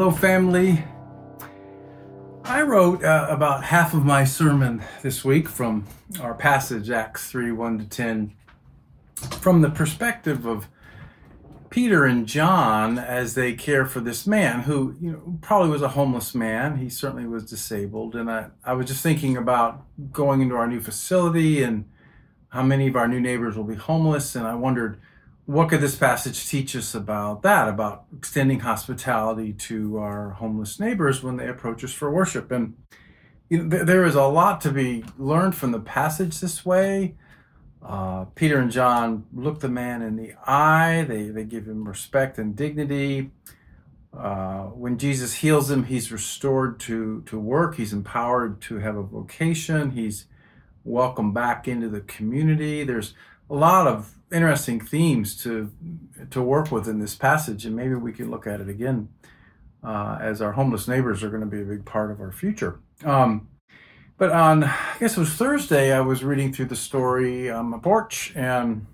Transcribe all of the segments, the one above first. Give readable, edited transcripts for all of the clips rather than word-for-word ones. Hello, family. I wrote about half of my sermon this week from our passage, Acts 3:1-10, from the perspective of Peter and John as they care for this man who, probably was a homeless man. He certainly was disabled. And I was just thinking about going into our new facility and how many of our new neighbors will be homeless. And I wondered, what could this passage teach us about that, about extending hospitality to our homeless neighbors when they approach us for worship? And there is a lot to be learned from the passage this way. Peter and John look the man in the eye. They give him respect and dignity. When Jesus heals him, he's restored to work. He's empowered to have a vocation. He's welcomed back into the community. There's a lot of interesting themes to work with in this passage, and maybe we can look at it again as our homeless neighbors are going to be a big part of our future. But on, I guess it was Thursday, I was reading through the story on my porch, and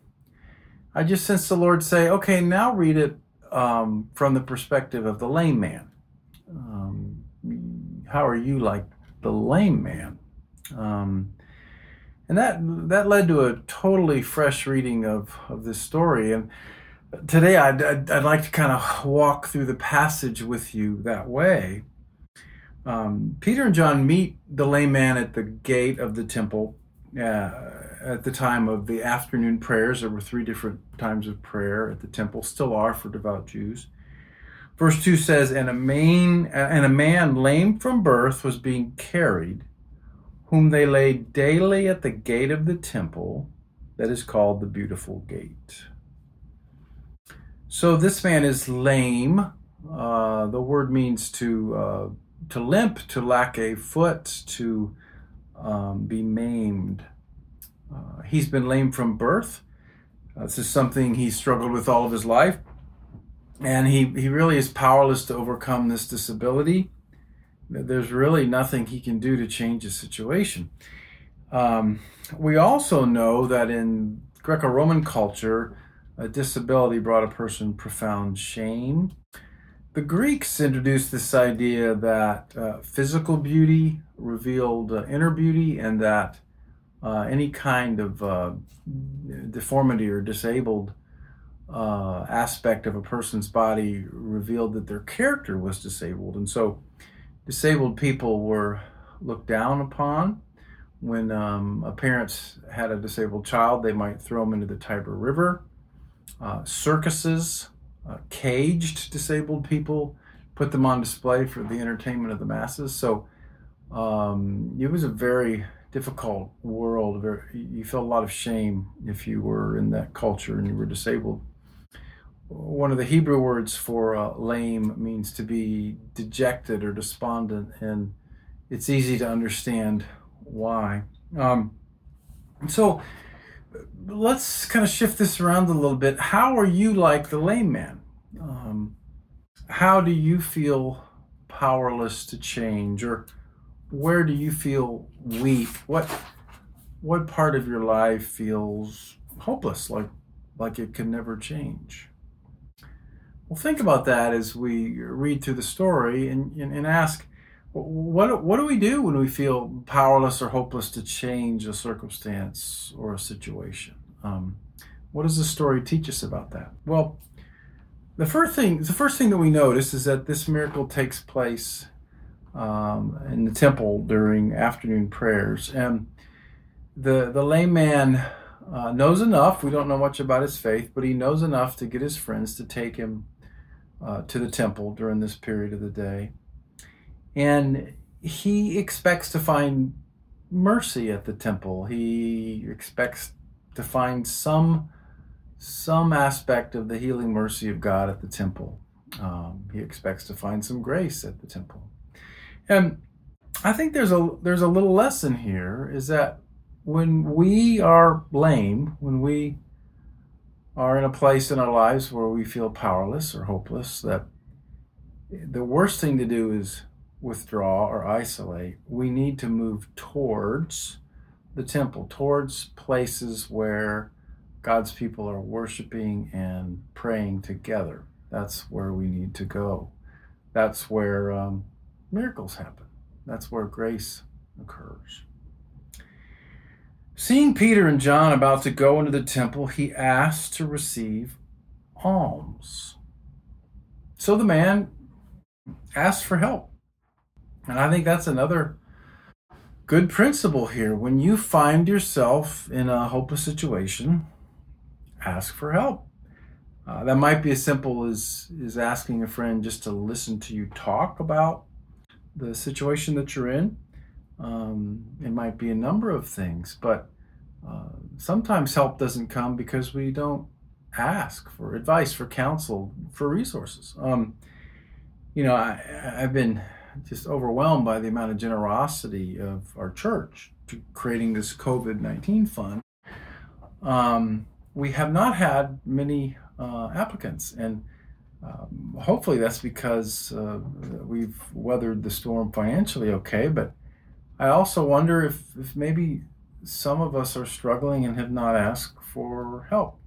I just sensed the Lord say, okay, now read it from the perspective of the lame man. How are you like the lame man? And that led to a totally fresh reading of this story. And today I'd like to kind of walk through the passage with you that way. Peter and John meet the lame man at the gate of the temple at the time of the afternoon prayers. There were three different times of prayer at the temple, still are for devout Jews. Verse 2 says, And a man lame from birth was being carried, whom they laid daily at the gate of the temple that is called the Beautiful Gate. So this man is lame. The word means to limp, to lack a foot, to be maimed. He's been lame from birth. This is something he struggled with all of his life. And he really is powerless to overcome this disability. There's really nothing he can do to change the situation. We also know that in Greco-Roman culture, a disability brought a person profound shame. The Greeks introduced this idea that physical beauty revealed inner beauty, and that any kind of deformity or disabled aspect of a person's body revealed that their character was disabled. And so disabled people were looked down upon. When a parent had a disabled child, they might throw them into the Tiber River. Circuses caged disabled people, put them on display for the entertainment of the masses. So it was a very difficult world. You felt a lot of shame if you were in that culture and you were disabled. One of the Hebrew words for lame means to be dejected or despondent, and it's easy to understand why. So let's kind of shift this around a little bit. How are you like the lame man? How do you feel powerless to change, or where do you feel weak? What part of your life feels hopeless, like it can never change? Well, think about that as we read through the story and ask, what do we do when we feel powerless or hopeless to change a circumstance or a situation? What does the story teach us about that? Well, the first thing that we notice is that this miracle takes place in the temple during afternoon prayers. And the lame man knows enough. We don't know much about his faith, but he knows enough to get his friends to take him to the temple during this period of the day. And he expects to find mercy at the temple. He expects to find some aspect of the healing mercy of God at the temple. He expects to find some grace at the temple. And I think there's a little lesson here, is that when we are lame, when we are in a place in our lives where we feel powerless or hopeless, that the worst thing to do is withdraw or isolate. We need to move towards the temple, towards places where God's people are worshiping and praying together. That's where we need to go. That's where miracles happen. That's where grace occurs. Seeing Peter and John about to go into the temple, he asked to receive alms. So the man asked for help. And I think that's another good principle here. When you find yourself in a hopeless situation, ask for help. That might be as simple as asking a friend just to listen to you talk about the situation that you're in. It might be a number of things, but sometimes help doesn't come because we don't ask for advice, for counsel, for resources. I've been just overwhelmed by the amount of generosity of our church to creating this COVID-19 fund. We have not had many applicants, and hopefully that's because we've weathered the storm financially okay, but I also wonder if maybe some of us are struggling and have not asked for help.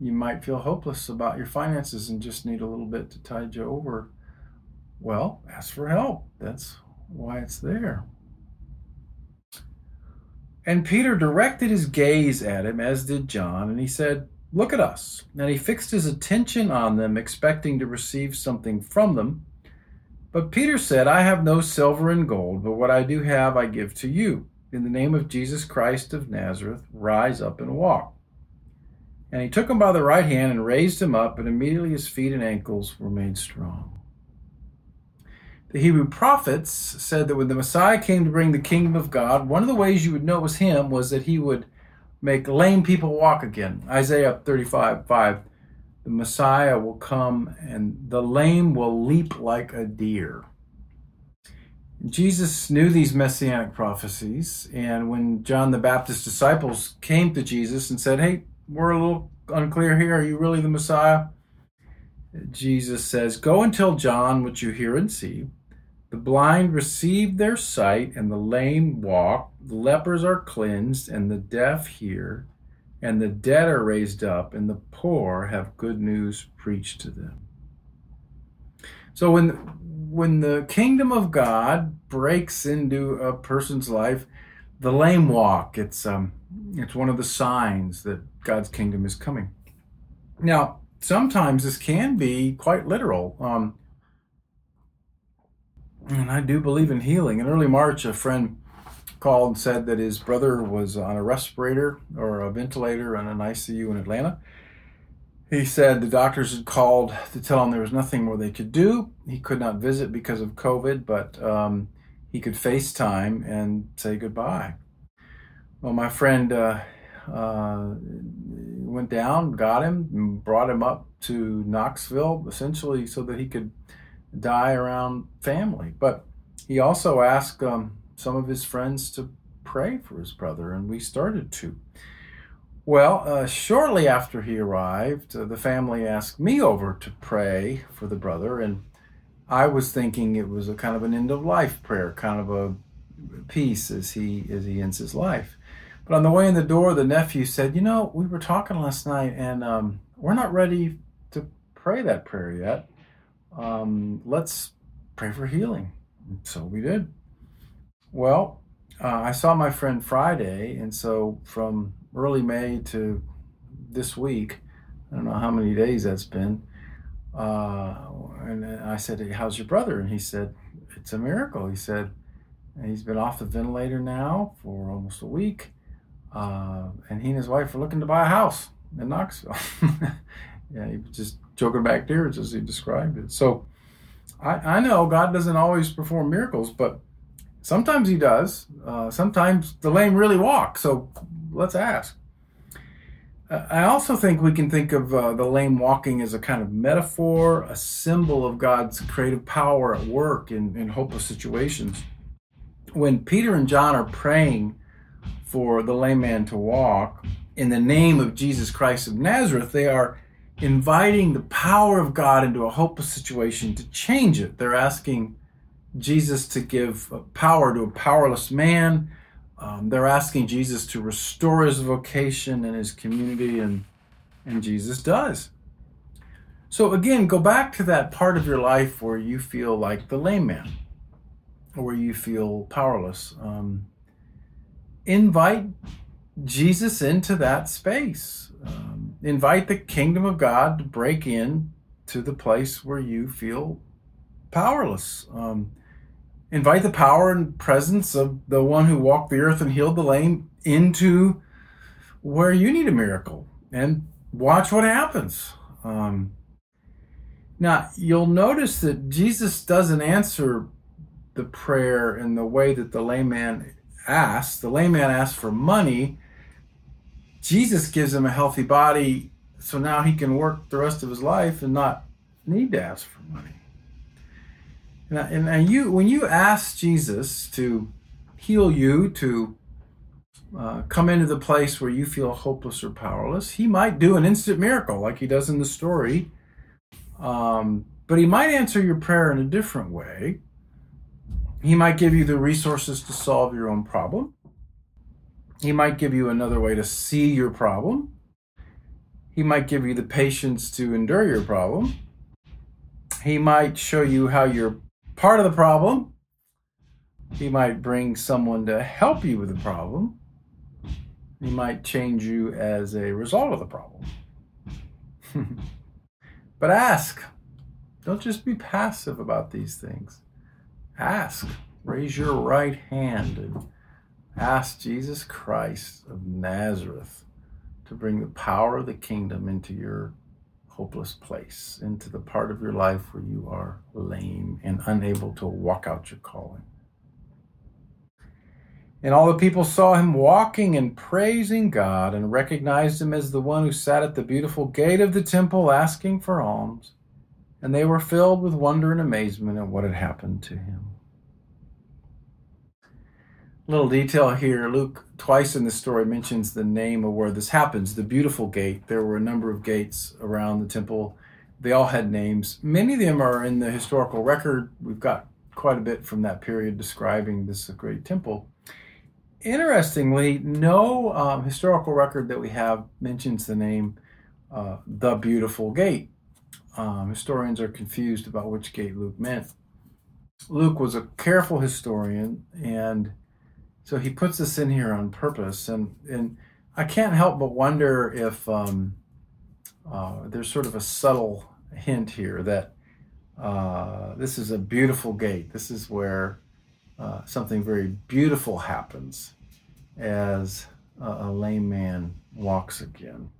You might feel hopeless about your finances and just need a little bit to tide you over. Well, ask for help. That's why it's there. And Peter directed his gaze at him, as did John, and he said, "Look at us." And he fixed his attention on them, expecting to receive something from them. But Peter said, "I have no silver and gold, but what I do have I give to you. In the name of Jesus Christ of Nazareth, rise up and walk." And he took him by the right hand and raised him up, and immediately his feet and ankles were made strong. The Hebrew prophets said that when the Messiah came to bring the kingdom of God, one of the ways you would know it was him was that he would make lame people walk again. Isaiah 35:5. The Messiah will come and the lame will leap like a deer. Jesus knew these messianic prophecies, and when John the Baptist's disciples came to Jesus and said, "Hey, we're a little unclear here. Are you really the Messiah?" Jesus says, "Go and tell John what you hear and see. The blind receive their sight, and the lame walk. The lepers are cleansed, and the deaf hear. And the dead are raised up, and the poor have good news preached to them." So when the kingdom of God breaks into a person's life, the lame walk, it's one of the signs that God's kingdom is coming. Now, sometimes this can be quite literal. And I do believe in healing. In early March, a friend called and said that his brother was on a respirator or a ventilator in an ICU in Atlanta. He said the doctors had called to tell him there was nothing more they could do. He could not visit because of COVID, but he could FaceTime and say goodbye. Well, my friend went down, got him, and brought him up to Knoxville, essentially so that he could die around family. But he also asked some of his friends to pray for his brother, and we started to. Well, shortly after he arrived, the family asked me over to pray for the brother, and I was thinking it was a kind of an end-of-life prayer, kind of a peace as he ends his life. But on the way in the door, the nephew said, "You know, we were talking last night, and we're not ready to pray that prayer yet. Let's pray for healing." And so we did. Well, I saw my friend Friday, and so from early May to this week, I don't know how many days that's been, and I said, "Hey, how's your brother?" And he said, "It's a miracle." He said, and he's been off the ventilator now for almost a week, and he and his wife are looking to buy a house in Knoxville. Yeah, he was just joking back there as he described it. So I know God doesn't always perform miracles, but sometimes he does. Sometimes the lame really walk, so let's ask. I also think we can think of the lame walking as a kind of metaphor, a symbol of God's creative power at work in hopeless situations. When Peter and John are praying for the lame man to walk, in the name of Jesus Christ of Nazareth, they are inviting the power of God into a hopeless situation to change it. They're asking Jesus to give power to a powerless man. They're asking Jesus to restore his vocation and his community, and Jesus does. So again, go back to that part of your life where you feel like the lame man, or where you feel powerless. Invite Jesus into that space. Invite the kingdom of God to break in to the place where you feel powerless. Invite the power and presence of the one who walked the earth and healed the lame into where you need a miracle, and watch what happens. Now, you'll notice that Jesus doesn't answer the prayer in the way that the lame man asked. The lame man asked for money. Jesus gives him a healthy body, so now he can work the rest of his life and not need to ask for money. And you, when you ask Jesus to heal you, to come into the place where you feel hopeless or powerless, he might do an instant miracle like he does in the story. But he might answer your prayer in a different way. He might give you the resources to solve your own problem. He might give you another way to see your problem. He might give you the patience to endure your problem. He might show you how you're part of the problem. He might bring someone to help you with the problem. He might change you as a result of the problem. But ask. Don't just be passive about these things. Ask. Raise your right hand and ask Jesus Christ of Nazareth to bring the power of the kingdom into your hopeless place, into the part of your life where you are lame and unable to walk out your calling. And all the people saw him walking and praising God, and recognized him as the one who sat at the beautiful gate of the temple asking for alms. And they were filled with wonder and amazement at what had happened to him. Little detail here, Luke twice in the story mentions the name of where this happens, the beautiful gate. There were a number of gates around the temple. They all had names. Many of them are in the historical record. We've got quite a bit from that period describing this great temple. Interestingly, no historical record that we have mentions the name the beautiful gate. Historians are confused about which gate Luke meant. Luke was a careful historian, and so he puts this in here on purpose, and I can't help but wonder if there's sort of a subtle hint here that this is a beautiful gate. This is where something very beautiful happens as a lame man walks again.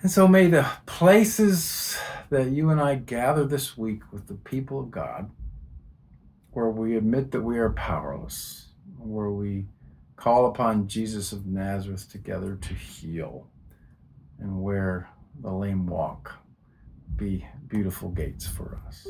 And so may the places that you and I gather this week with the people of God, where we admit that we are powerless, where we call upon Jesus of Nazareth together to heal, and where the lame walk, be beautiful gates for us.